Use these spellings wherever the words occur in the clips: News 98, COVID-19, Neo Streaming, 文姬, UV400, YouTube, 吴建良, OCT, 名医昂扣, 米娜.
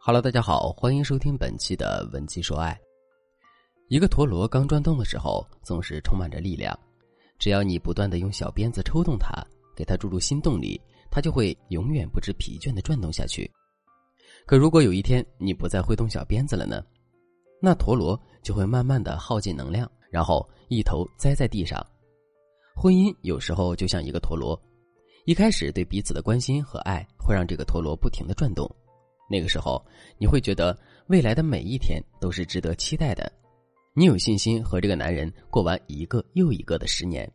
Hello， 大家好，欢迎收听本期的文姬说爱。一个陀螺刚转动的时候，总是充满着力量。只要你不断的用小鞭子抽动它，给它注入新动力，它就会永远不知疲倦的转动下去。可如果有一天你不再挥动小鞭子了呢？那陀螺就会慢慢的耗尽能量，然后一头栽在地上。婚姻有时候就像一个陀螺，一开始对彼此的关心和爱会让这个陀螺不停的转动。那个时候你会觉得未来的每一天都是值得期待的，你有信心和这个男人过完一个又一个的10年。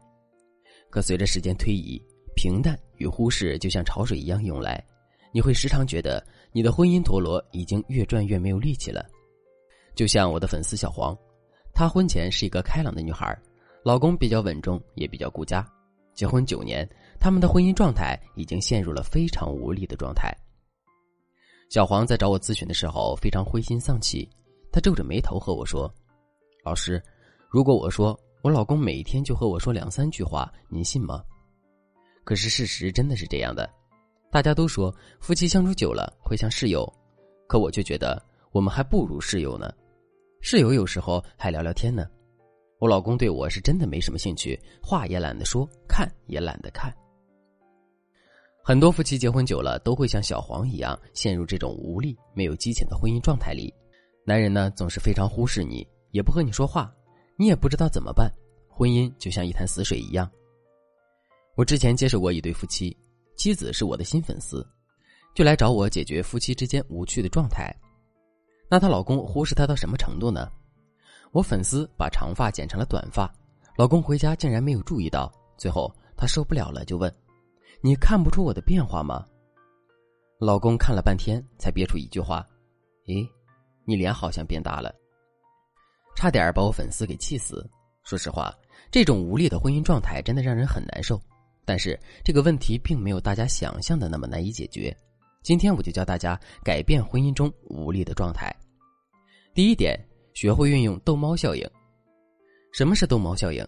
可随着时间推移，平淡与忽视就像潮水一样涌来，你会时常觉得你的婚姻陀螺已经越转越没有力气了。就像我的粉丝小黄，她婚前是一个开朗的女孩，老公比较稳重也比较顾家，结婚9年，他们的婚姻状态已经陷入了非常无力的状态。小黄在找我咨询的时候非常灰心丧气，他皱着眉头和我说，老师，如果我说我老公每天就和我说2-3句话，您信吗？可是事实真的是这样的，大家都说夫妻相处久了会像室友，可我却觉得我们还不如室友呢，室友有时候还聊聊天呢。我老公对我是真的没什么兴趣，话也懒得说，看也懒得看。很多夫妻结婚久了都会像小黄一样陷入这种无力没有激情的婚姻状态里。男人呢，总是非常忽视你，也不和你说话，你也不知道怎么办，婚姻就像一潭死水一样。我之前接受过一对夫妻，妻子是我的新粉丝，就来找我解决夫妻之间无趣的状态。那她老公忽视她到什么程度呢？我粉丝把长发剪成了短发，老公回家竟然没有注意到，最后她受不了了，就问，你看不出我的变化吗？老公看了半天才憋出一句话，诶，你脸好像变大了。差点把我粉丝给气死。说实话，这种无力的婚姻状态真的让人很难受，但是这个问题并没有大家想象的那么难以解决。今天我就教大家改变婚姻中无力的状态。第一点，学会运用逗猫效应。什么是逗猫效应？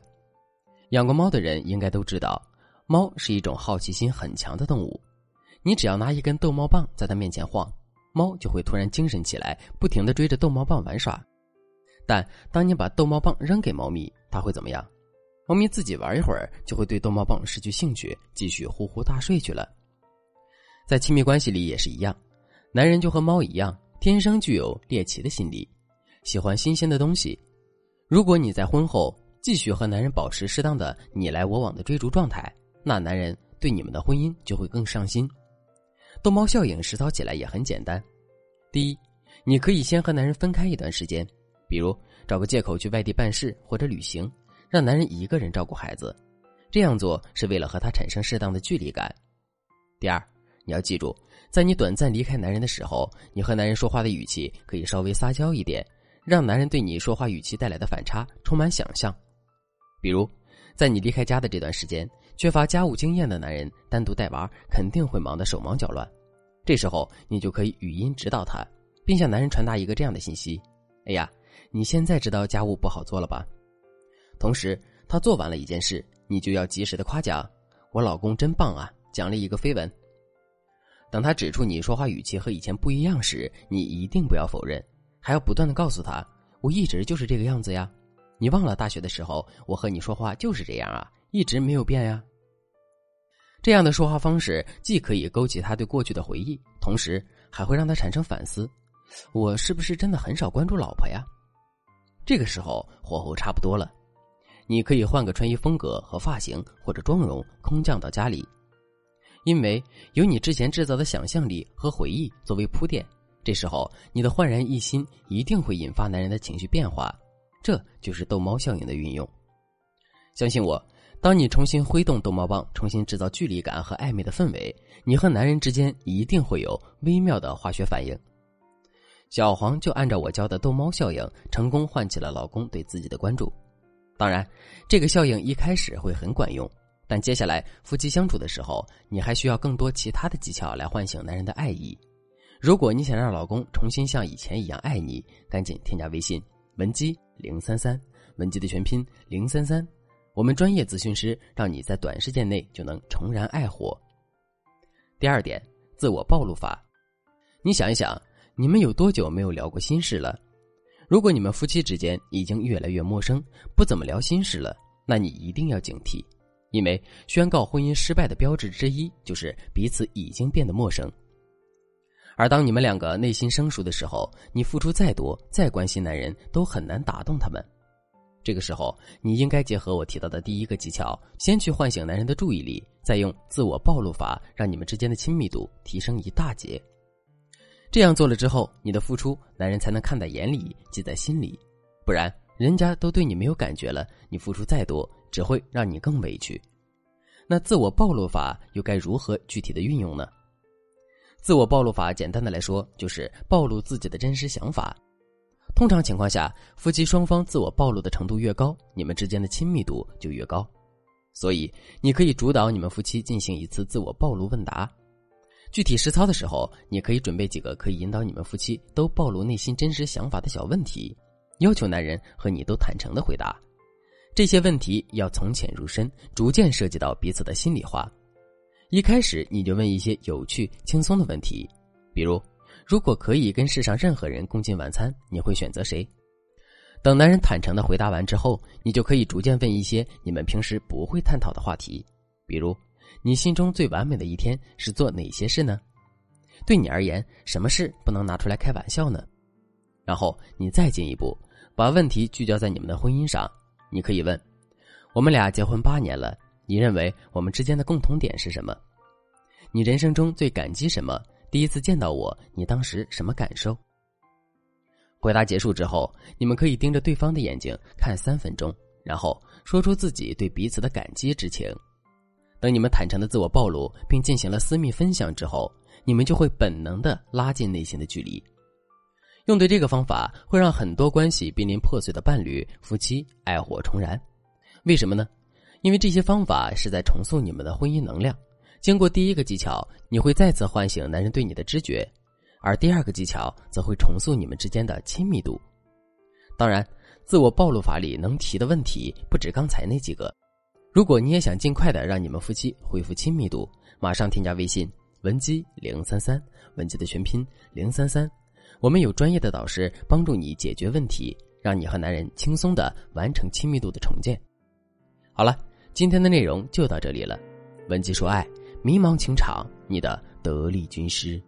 养过猫的人应该都知道，猫是一种好奇心很强的动物，你只要拿一根逗猫棒在它面前晃，猫就会突然精神起来，不停地追着逗猫棒玩耍。但当你把逗猫棒扔给猫咪，它会怎么样？猫咪自己玩一会儿就会对逗猫棒失去兴趣，继续呼呼大睡去了。在亲密关系里也是一样，男人就和猫一样，天生具有猎奇的心理，喜欢新鲜的东西。如果你在婚后继续和男人保持适当的你来我往的追逐状态，那男人对你们的婚姻就会更上心。逗猫效应实操起来也很简单。第一，你可以先和男人分开一段时间，比如找个借口去外地办事或者旅行，让男人一个人照顾孩子，这样做是为了和他产生适当的距离感。第二，你要记住，在你短暂离开男人的时候，你和男人说话的语气可以稍微撒娇一点，让男人对你说话语气带来的反差充满想象。比如在你离开家的这段时间，缺乏家务经验的男人单独带娃肯定会忙得手忙脚乱，这时候你就可以语音指导他，并向男人传达一个这样的信息，哎呀，你现在知道家务不好做了吧？同时他做完了一件事，你就要及时的夸奖，我老公真棒啊，奖励一个飞吻。等他指出你说话语气和以前不一样时，你一定不要否认，还要不断的告诉他，我一直就是这个样子呀，你忘了大学的时候我和你说话就是这样啊，一直没有变呀。这样的说话方式既可以勾起他对过去的回忆，同时还会让他产生反思，我是不是真的很少关注老婆呀？这个时候火候差不多了，你可以换个穿衣风格和发型或者妆容空降到家里，因为有你之前制造的想象力和回忆作为铺垫，这时候你的焕然一新一定会引发男人的情绪变化，这就是逗猫效应的运用。相信我，当你重新挥动逗猫棒，重新制造距离感和暧昧的氛围，你和男人之间一定会有微妙的化学反应。小黄就按照我教的逗猫效应，成功唤起了老公对自己的关注。当然，这个效应一开始会很管用，但接下来夫妻相处的时候，你还需要更多其他的技巧来唤醒男人的爱意。如果你想让老公重新像以前一样爱你，赶紧添加微信文姬033，文姬的全拼033，我们专业咨询师让你在短时间内就能重燃爱火。第二点，自我暴露法。你想一想，你们有多久没有聊过心事了？如果你们夫妻之间已经越来越陌生，不怎么聊心事了，那你一定要警惕，因为宣告婚姻失败的标志之一就是彼此已经变得陌生。而当你们两个内心生疏的时候，你付出再多再关心男人都很难打动他们。这个时候你应该结合我提到的第一个技巧，先去唤醒男人的注意力，再用自我暴露法让你们之间的亲密度提升一大截。这样做了之后，你的付出男人才能看在眼里，记在心里，不然人家都对你没有感觉了，你付出再多只会让你更委屈。那自我暴露法又该如何具体的运用呢？自我暴露法简单的来说，就是暴露自己的真实想法。通常情况下，夫妻双方自我暴露的程度越高，你们之间的亲密度就越高。所以你可以主导你们夫妻进行一次自我暴露问答。具体实操的时候，你可以准备几个可以引导你们夫妻都暴露内心真实想法的小问题，要求男人和你都坦诚的回答。这些问题要从浅入深，逐渐涉及到彼此的心里话。一开始你就问一些有趣轻松的问题，比如，如果可以跟世上任何人共进晚餐，你会选择谁？等男人坦诚的回答完之后，你就可以逐渐问一些你们平时不会探讨的话题，比如，你心中最完美的一天是做哪些事呢？对你而言，什么事不能拿出来开玩笑呢？然后你再进一步，把问题聚焦在你们的婚姻上。你可以问，我们俩结婚8年了，你认为我们之间的共同点是什么？你人生中最感激什么？第一次见到我，你当时什么感受？回答结束之后，你们可以盯着对方的眼睛看3分钟，然后说出自己对彼此的感激之情。等你们坦诚的自我暴露并进行了私密分享之后，你们就会本能地拉近内心的距离。用对这个方法，会让很多关系濒临破碎的伴侣夫妻爱火重燃。为什么呢？因为这些方法是在重塑你们的婚姻能量。经过第一个技巧，你会再次唤醒男人对你的知觉，而第二个技巧则会重塑你们之间的亲密度。当然，自我暴露法里能提的问题不止刚才那几个。如果你也想尽快的让你们夫妻恢复亲密度，马上添加微信文姬033，文姬的全拼033，我们有专业的导师帮助你解决问题，让你和男人轻松的完成亲密度的重建。好了，今天的内容就到这里了。文姬说爱，迷茫情场，你的得力军师。